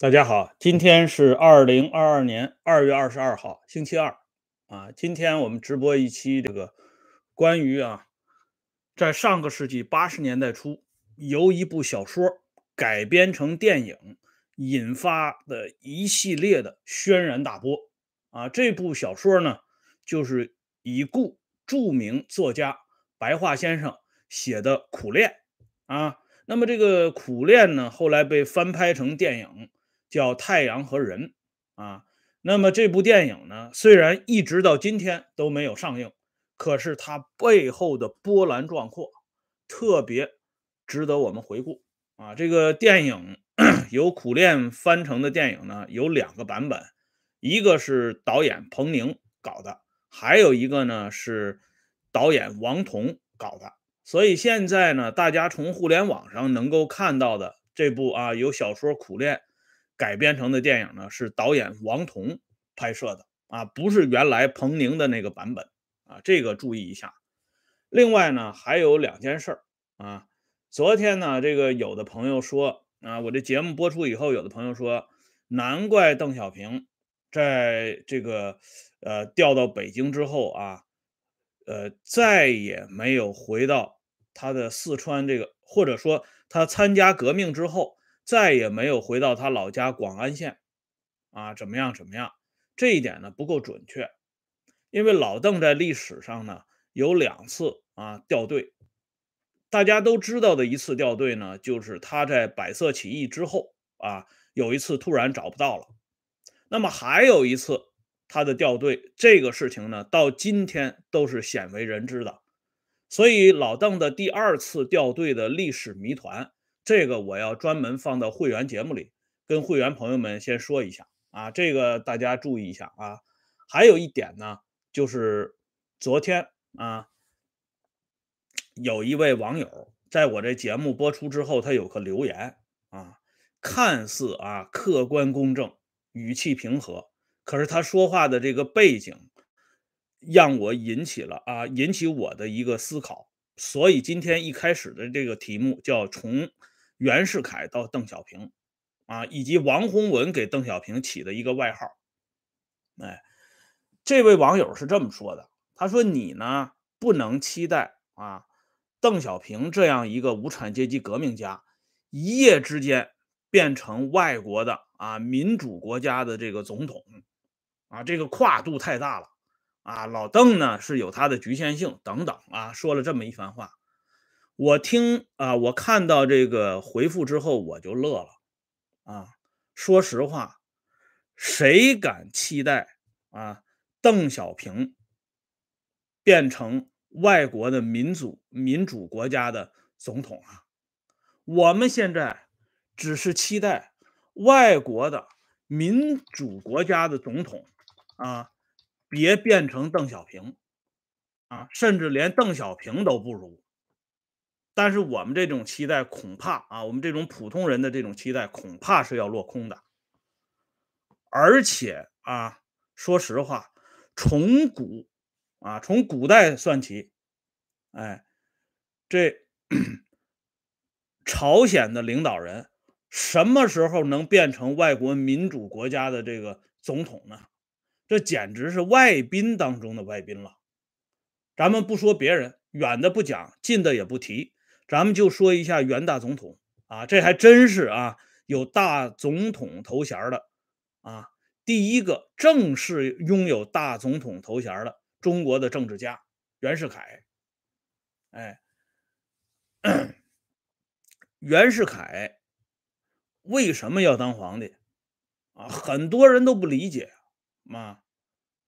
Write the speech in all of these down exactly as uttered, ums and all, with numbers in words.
大家好，今天是二零二二年二月二十二号，星期二啊。今天我们直播一期这个关于啊，在上个世纪八十年代初由一部小说改编成电影引发的一系列的轩然大波啊。这部小说呢，就是已故著名作家白桦先生写的《苦恋》啊。那么这个《苦恋》呢，后来被翻拍成电影。叫《太阳和人》啊，那么这部电影呢，虽然一直到今天都没有上映，可是它背后的波澜壮阔，特别值得我们回顾啊。这个电影由苦恋翻成的电影呢，有两个版本，一个是导演彭宁搞的，还有一个呢是导演王彤搞的。所以现在呢，大家从互联网上能够看到的这部啊由小说苦恋改编成的电影呢，是导演王彤拍摄的啊，不是原来彭宁的那个版本啊，这个注意一下。另外呢，还有两件事啊。昨天呢，这个有的朋友说啊，我这节目播出以后，有的朋友说，难怪邓小平在这个呃调到北京之后啊，呃再也没有回到他的四川这个，或者说他参加革命之后。再也没有回到他老家广安县啊，怎么样怎么样，这一点呢不够准确，因为老邓在历史上呢有两次啊掉队，大家都知道的一次掉队呢，就是他在百色起义之后啊有一次突然找不到了，那么还有一次他的掉队，这个事情呢到今天都是鲜为人知的，所以老邓的第二次掉队的历史谜团，这个我要专门放到会员节目里跟会员朋友们先说一下啊，这个大家注意一下啊。还有一点呢，就是昨天啊，有一位网友在我这节目播出之后，他有个留言啊，看似啊客观公正，语气平和，可是他说话的这个背景让我引起了啊引起我的一个思考，所以今天一开始的这个题目叫从袁世凯到邓小平啊，以及王洪文给邓小平起的一个外号。哎，这位网友是这么说的，他说你呢不能期待啊邓小平这样一个无产阶级革命家一夜之间变成外国的啊民主国家的这个总统啊，这个跨度太大了啊，老邓呢是有他的局限性等等啊，说了这么一番话。我听啊，我看到这个回复之后我就乐了啊！说实话，谁敢期待啊邓小平变成外国的民主民主国家的总统啊？我们现在只是期待外国的民主国家的总统啊，别变成邓小平啊，甚至连邓小平都不如。但是我们这种期待恐怕啊，我们这种普通人的这种期待恐怕是要落空的。而且啊，说实话，从古啊从古代算起，哎，这朝鲜的领导人什么时候能变成外国民主国家的这个总统呢？这简直是外宾当中的外宾了。咱们不说别人，远的不讲，近的也不提。咱们就说一下袁大总统啊，这还真是啊有大总统头衔的啊，第一个正式拥有大总统头衔的中国的政治家袁世凯。哎，袁世凯为什么要当皇帝啊？很多人都不理解啊，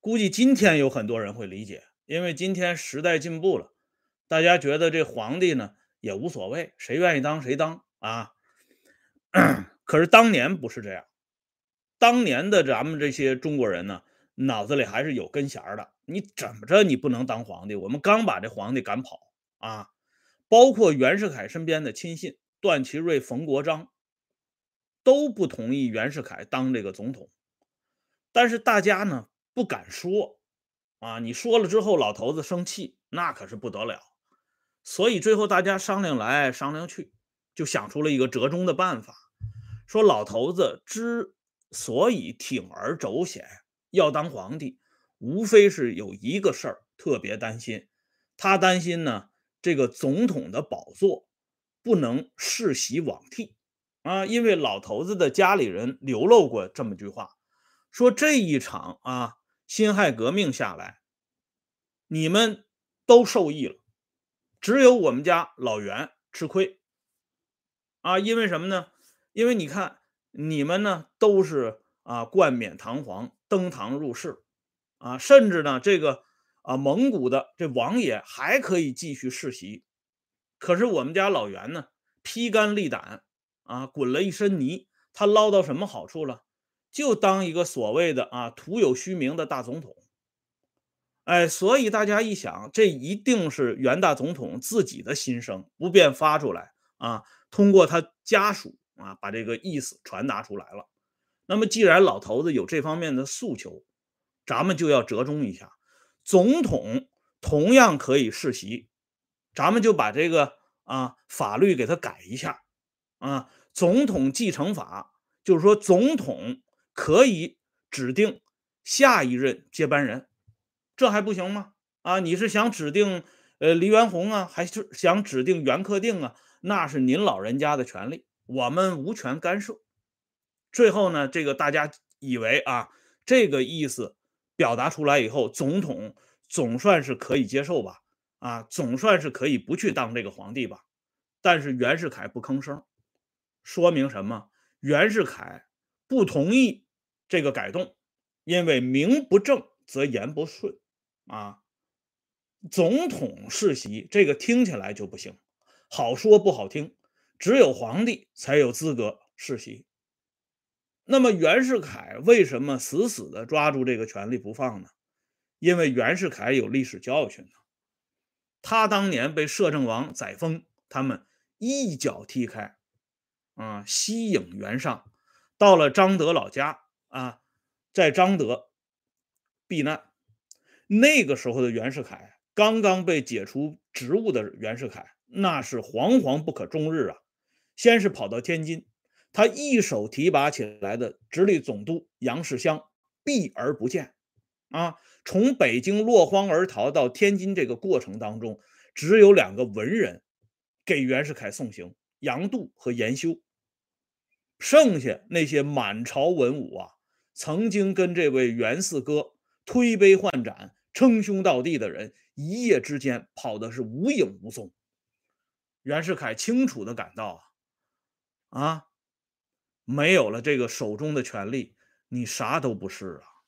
估计今天有很多人会理解，因为今天时代进步了，大家觉得这皇帝呢也无所谓，谁愿意当谁当啊。可是当年不是这样，当年的咱们这些中国人呢，脑子里还是有根弦的，你怎么着你不能当皇帝，我们刚把这皇帝赶跑啊。包括袁世凯身边的亲信段祺瑞、冯国璋都不同意袁世凯当这个总统，但是大家呢不敢说啊，你说了之后老头子生气那可是不得了，所以最后大家商量来商量去，就想出了一个折中的办法，说老头子之所以铤而走险要当皇帝，无非是有一个事儿特别担心，他担心呢这个总统的宝座不能世袭罔替啊，因为老头子的家里人流露过这么句话，说这一场啊辛亥革命下来，你们都受益了，只有我们家老袁吃亏啊，因为什么呢？因为你看你们呢都是啊冠冕堂皇登堂入室啊，甚至呢这个啊蒙古的这王爷还可以继续世袭，可是我们家老袁呢披肝沥胆啊，滚了一身泥，他捞到什么好处了？就当一个所谓的啊徒有虚名的大总统。哎，所以大家一想，这一定是袁大总统自己的心声，不便发出来啊，通过他家属啊把这个意思传达出来了。那么既然老头子有这方面的诉求，咱们就要折中一下，总统同样可以世袭，咱们就把这个啊法律给他改一下啊，总统继承法，就是说总统可以指定下一任接班人，这还不行吗？啊，你是想指定呃黎元洪啊，还是想指定袁克定啊？那是您老人家的权利，我们无权干涉。最后呢，这个大家以为啊，这个意思表达出来以后，总统总算是可以接受吧，啊，总算是可以不去当这个皇帝吧。但是袁世凯不吭声，说明什么？袁世凯不同意这个改动，因为名不正则言不顺啊。总统世袭这个听起来就不行，好说不好听，只有皇帝才有资格世袭。那么袁世凯为什么死死的抓住这个权力不放呢？因为袁世凯有历史教训呢，他当年被摄政王载沣他们一脚踢开啊，西引袁尚，到了张德老家啊，在张德避难。那个时候的袁世凯，刚刚被解除职务的袁世凯，那是惶惶不可终日啊。先是跑到天津，他一手提拔起来的直隶总督杨世襄避而不见啊，从北京落荒而逃到天津这个过程当中，只有两个文人给袁世凯送行，杨度和严修。剩下那些满朝文武啊，曾经跟这位袁四哥推杯换盏称兄道弟的人，一夜之间跑的是无影无踪。袁世凯清楚的感到啊啊没有了这个手中的权力，你啥都不是啊，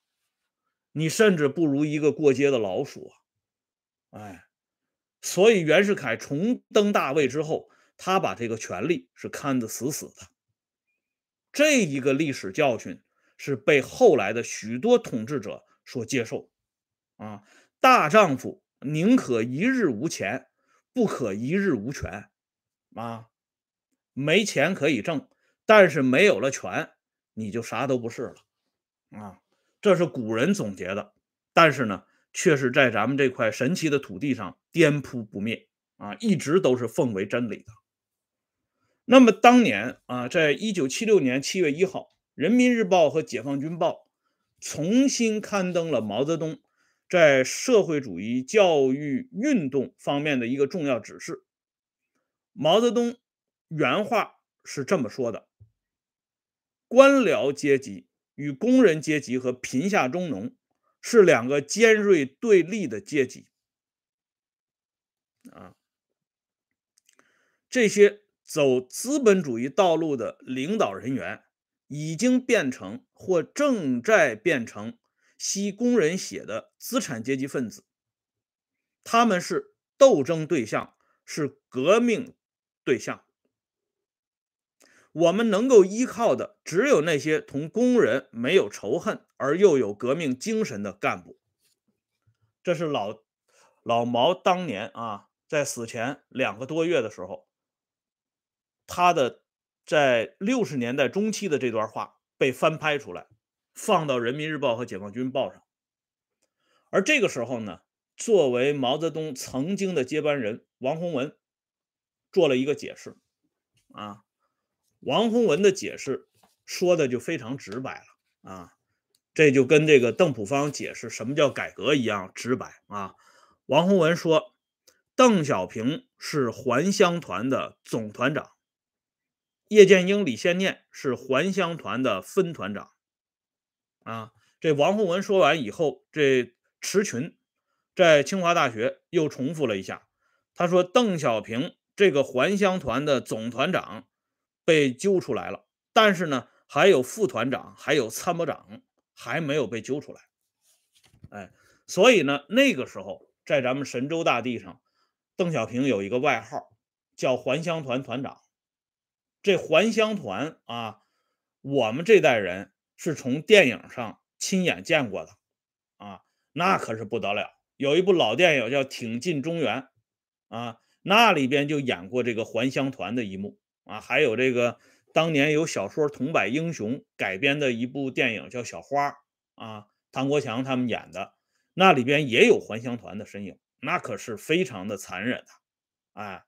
你甚至不如一个过街的老鼠啊。哎，所以袁世凯重登大位之后，他把这个权力是看得死死的。这一个历史教训是被后来的许多统治者所接受啊，大丈夫宁可一日无钱，不可一日无权啊。没钱可以挣，但是没有了权，你就啥都不是了啊。这是古人总结的，但是呢却是在咱们这块神奇的土地上颠扑不灭啊，一直都是奉为真理的。那么当年啊，在一九七六年七月一号，人民日报和解放军报重新刊登了毛泽东在社会主义教育运动方面的一个重要指示。毛泽东原话是这么说的：官僚阶级与工人阶级和贫下中农是两个尖锐对立的阶级啊，这些走资本主义道路的领导人员已经变成或正在变成吸工人血的资产阶级分子，他们是斗争对象，是革命对象。我们能够依靠的只有那些同工人没有仇恨而又有革命精神的干部。这是老老毛当年啊，在死前两个多月的时候，他的在六十年代中期的这段话被翻拍出来，放到人民日报和解放军报上。而这个时候呢，作为毛泽东曾经的接班人王洪文做了一个解释啊，王洪文的解释说的就非常直白了啊，这就跟这个邓朴方解释什么叫改革一样直白啊。王洪文说，邓小平是还乡团的总团长，叶剑英、李先念是还乡团的分团长啊。这王洪文说完以后，这池群在清华大学又重复了一下，他说邓小平这个还乡团的总团长被揪出来了，但是呢还有副团长还有参谋长还没有被揪出来。哎，所以呢那个时候在咱们神州大地上，邓小平有一个外号叫还乡团团长。这还乡团啊，我们这代人是从电影上亲眼见过的啊，那可是不得了。有一部老电影叫《挺进中原》啊，那里边就演过这个还乡团的一幕啊，还有这个当年由小说《桐柏英雄》改编的一部电影叫《小花》啊，唐国强他们演的，那里边也有还乡团的身影，那可是非常的残忍的。哎，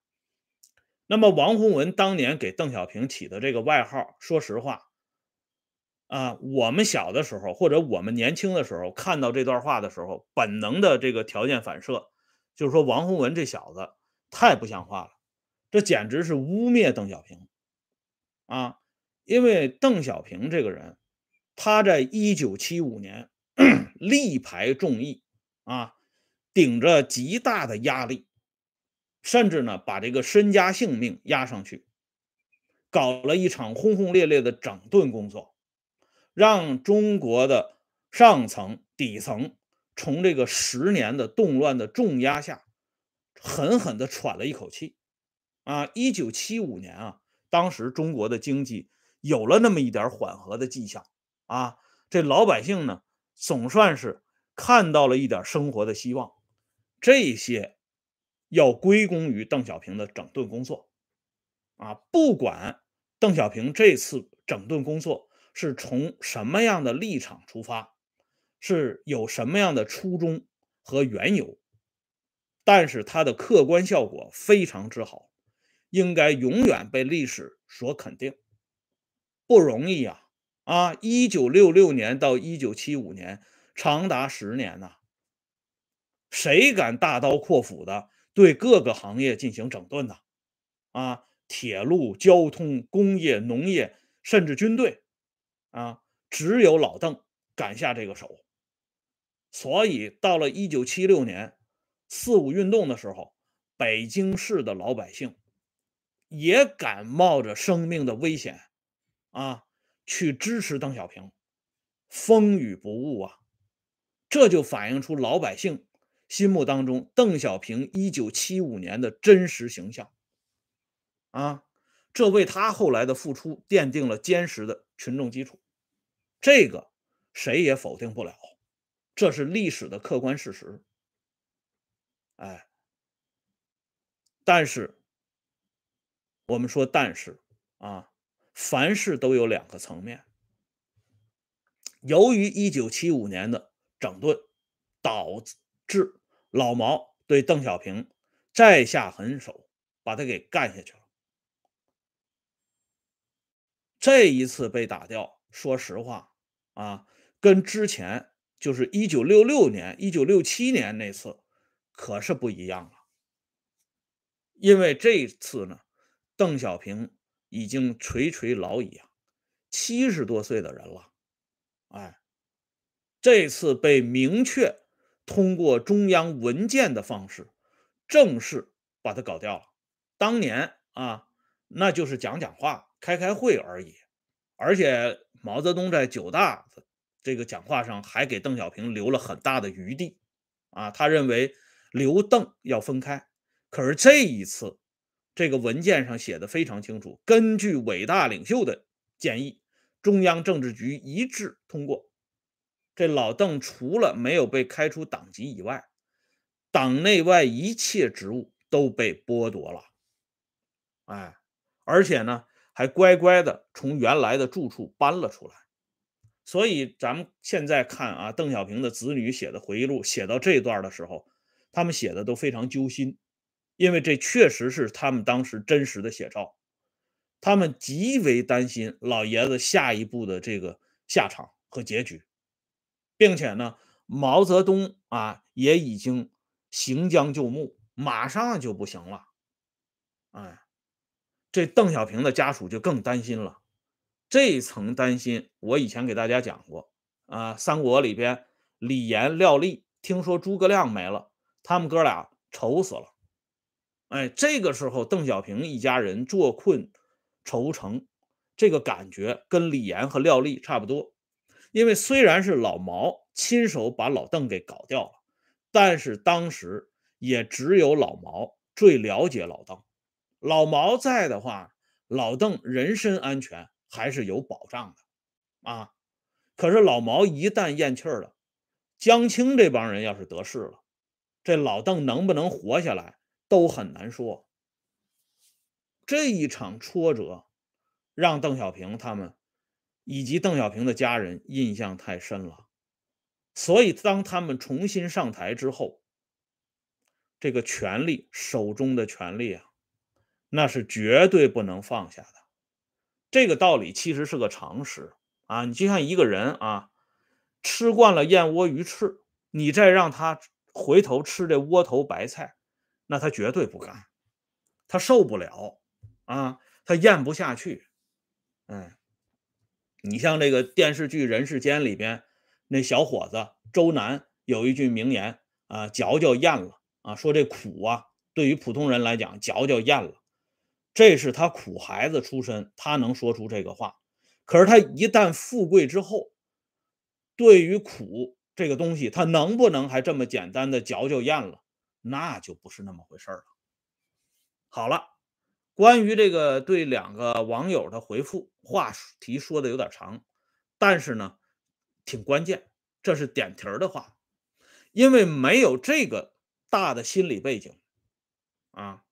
那么王洪文当年给邓小平起的这个外号，说实话啊，我们小的时候或者我们年轻的时候看到这段话的时候，本能的这个条件反射就是说，王洪文这小子太不像话了，这简直是污蔑邓小平啊！因为邓小平这个人，他在一九七五年力排众议啊，顶着极大的压力，甚至呢把这个身家性命压上去，搞了一场轰轰烈烈的整顿工作，让中国的上层底层从这个十年的动乱的重压下狠狠地喘了一口气啊。一九七五年啊，当时中国的经济有了那么一点缓和的迹象啊，这老百姓呢总算是看到了一点生活的希望，这些要归功于邓小平的整顿工作啊。不管邓小平这次整顿工作是从什么样的立场出发，是有什么样的初衷和缘由，但是它的客观效果非常之好，应该永远被历史所肯定。不容易啊啊 ,一九六六年到一九七五年长达十年啊，谁敢大刀阔斧的对各个行业进行整顿呢？啊，铁路、交通、工业、农业，甚至军队啊，只有老邓敢下这个手。所以到了一九七六年四五运动的时候，北京市的老百姓也敢冒着生命的危险啊，去支持邓小平，风雨不误啊。这就反映出老百姓心目当中邓小平一九七五年的真实形象啊，这为他后来的付出奠定了坚实的群众基础，这个谁也否定不了，这是历史的客观事实。哎，但是我们说但是啊，凡事都有两个层面。由于一九七五年的整顿，导致老毛对邓小平再下狠手，把他给干下去了。这一次被打掉，说实话啊，跟之前就是一九六六年、一九六七年那次可是不一样了。因为这次呢，邓小平已经垂垂老矣啊，七十多岁的人了。哎，这次被明确通过中央文件的方式正式把他搞掉了。当年啊，那就是讲讲话开开会而已，而且毛泽东在九大这个讲话上还给邓小平留了很大的余地啊，他认为刘邓要分开。可是这一次这个文件上写的非常清楚，根据伟大领袖的建议，中央政治局一致通过。这老邓除了没有被开除党籍以外，党内外一切职务都被剥夺了。哎，而且呢还乖乖的从原来的住处搬了出来。所以咱们现在看啊，邓小平的子女写的回忆录写到这段的时候，他们写的都非常揪心，因为这确实是他们当时真实的写照。他们极为担心老爷子下一步的这个下场和结局，并且呢，毛泽东啊也已经行将就木，马上就不行了。哎，这邓小平的家属就更担心了。这层担心，我以前给大家讲过啊，三国里边李严、廖立听说诸葛亮没了，他们哥俩愁死了。哎，这个时候邓小平一家人坐困愁城，这个感觉跟李严和廖立差不多。因为虽然是老毛亲手把老邓给搞掉了，但是当时也只有老毛最了解老邓。老毛在的话，老邓人身安全还是有保障的啊。可是老毛一旦咽气了，江青这帮人要是得势了，这老邓能不能活下来都很难说。这一场挫折让邓小平他们以及邓小平的家人印象太深了，所以当他们重新上台之后，这个权力，手中的权力啊，那是绝对不能放下的。这个道理其实是个常识啊，你就像一个人啊，吃惯了燕窝鱼翅，你再让他回头吃这窝头白菜，那他绝对不干，他受不了啊，他咽不下去。哎，你像这个电视剧《人世间》里边那小伙子周南有一句名言啊，嚼嚼咽了啊，说这苦啊，对于普通人来讲嚼嚼咽了，这是他苦孩子出身，他能说出这个话。可是他一旦富贵之后，对于苦这个东西，他能不能还这么简单的嚼嚼咽了，那就不是那么回事了。好了，关于这个对两个网友的回复，话题说的有点长，但是呢挺关键，这是点题的话。因为没有这个大的心理背景啊，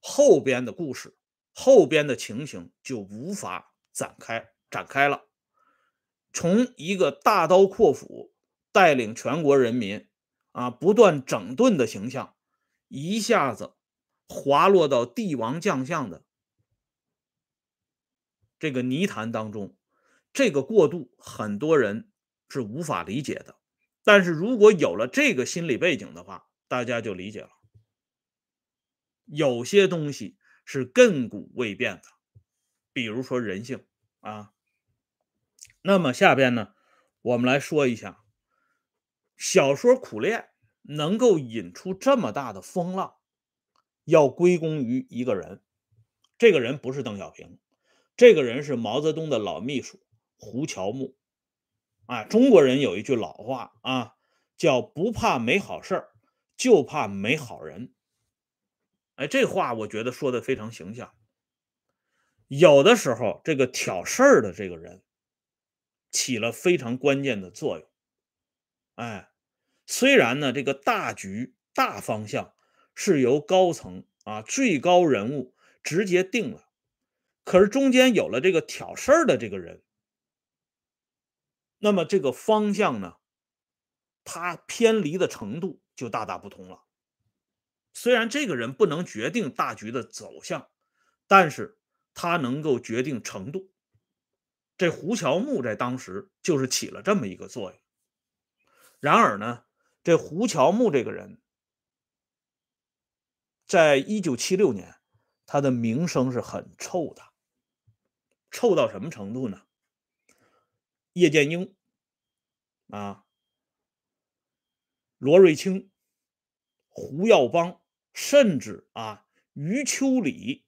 后边的故事，后边的情形就无法展开展开了。从一个大刀阔斧带领全国人民啊不断整顿的形象，一下子滑落到帝王将相的这个泥潭当中，这个过渡很多人是无法理解的。但是如果有了这个心理背景的话，大家就理解了。有些东西是亘古未变的，比如说人性啊。那么下边呢，我们来说一下小说《苦恋》能够引出这么大的风浪，要归功于一个人。这个人不是邓小平，这个人是毛泽东的老秘书胡乔木。啊，中国人有一句老话啊，叫不怕没好事儿，就怕没好人。哎，这话我觉得说的非常形象。有的时候这个挑事儿的这个人起了非常关键的作用。哎，虽然呢这个大局大方向是由高层啊最高人物直接定了，可是中间有了这个挑事儿的这个人，那么这个方向呢，他偏离的程度就大大不同了。虽然这个人不能决定大局的走向，但是他能够决定程度。这胡乔木在当时就是起了这么一个作用。然而呢，这胡乔木这个人在一九七六年他的名声是很臭的，臭到什么程度呢？叶剑英啊，罗瑞卿、胡耀邦，甚至啊余秋里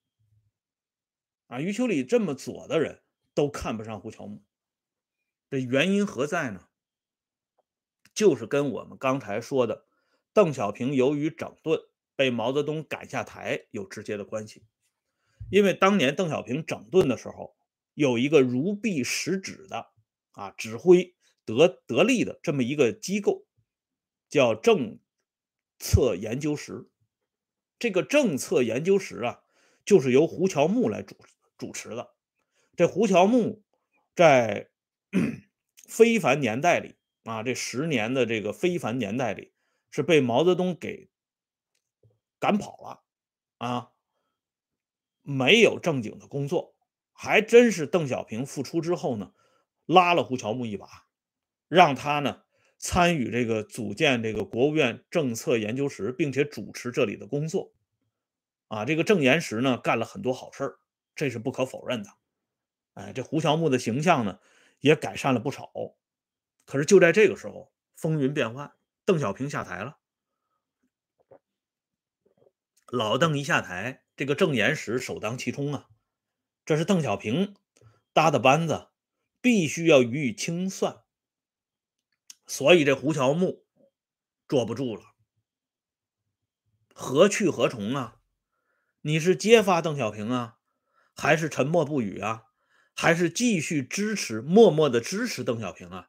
啊余秋里这么左的人都看不上胡乔木。这原因何在呢？就是跟我们刚才说的邓小平由于整顿被毛泽东赶下台有直接的关系。因为当年邓小平整顿的时候，有一个如臂使指的啊指挥得得力的这么一个机构，叫政策研究室。这个政策研究室啊，就是由胡乔木来主主持的。这胡乔木在非凡年代里啊，这十年的这个非凡年代里，是被毛泽东给赶跑了啊，没有正经的工作还真是邓小平复出之后呢，拉了胡乔木一把，让他呢参与这个组建这个国务院政策研究室，并且主持这里的工作。啊，这个郑研时呢干了很多好事儿，这是不可否认的。哎，这胡乔木的形象呢也改善了不少。可是就在这个时候，风云变幻，邓小平下台了。老邓一下台，这个郑研时首当其冲啊，这是邓小平搭的班子，必须要予以清算。所以这胡乔木坐不住了，何去何从啊？你是揭发邓小平啊，还是沉默不语啊，还是继续支持，默默的支持邓小平啊？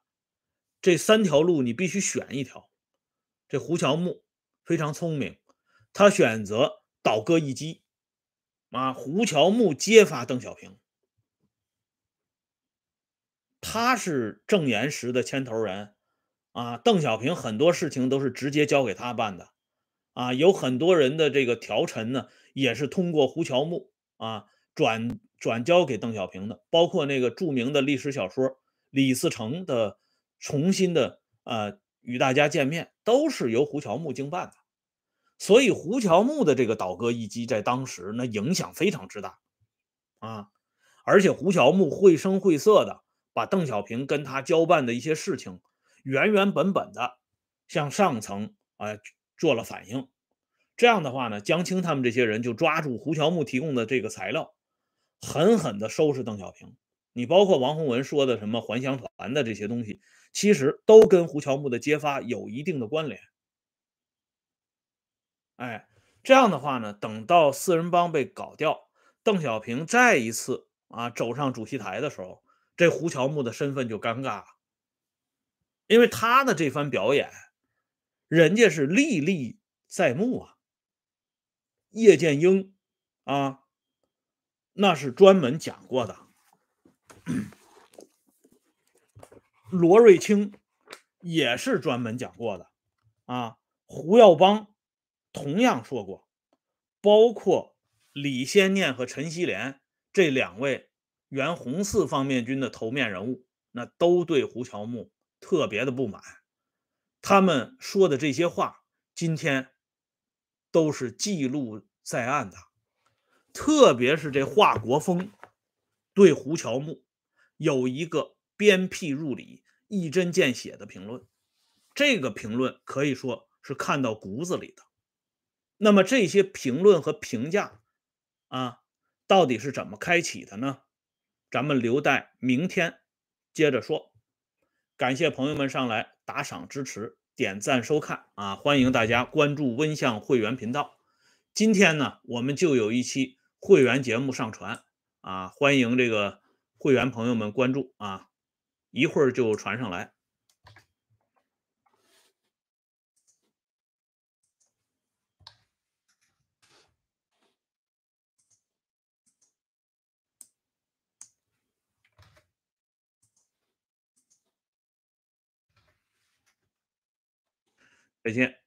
这三条路你必须选一条。这胡乔木非常聪明，他选择倒戈一击啊，胡乔木揭发邓小平，他是郑研时的牵头人啊，邓小平很多事情都是直接交给他办的啊，有很多人的这个调陈呢也是通过胡乔木啊转转交给邓小平的，包括那个著名的历史小说李自成的重新的呃与大家见面，都是由胡乔木经办的。所以胡乔木的这个倒戈一击在当时那影响非常之大啊，而且胡乔木绘声绘色的把邓小平跟他交办的一些事情原原本本的向上层啊、呃、做了反应。这样的话呢，江青他们这些人就抓住胡乔木提供的这个材料，狠狠的收拾邓小平。你包括王洪文说的什么还乡团的这些东西，其实都跟胡乔木的揭发有一定的关联。哎，这样的话呢，等到四人帮被搞掉，邓小平再一次啊走上主席台的时候，这胡乔木的身份就尴尬了，因为他的这番表演，人家是历历在目啊。叶剑英啊，那是专门讲过的。罗瑞卿也是专门讲过的啊，胡耀邦同样说过，包括李先念和陈锡联这两位原红四方面军的头面人物，那都对胡乔木特别的不满，他们说的这些话今天都是记录在案的。特别是这华国锋对胡乔木有一个鞭辟入里、一针见血的评论，这个评论可以说是看到骨子里的。那么这些评论和评价啊，到底是怎么开启的呢？咱们留待明天接着说。感谢朋友们上来打赏支持、点赞收看啊！欢迎大家关注温相会员频道。今天呢，我们就有一期会员节目上传啊，欢迎这个会员朋友们关注啊，一会儿就传上来。再见。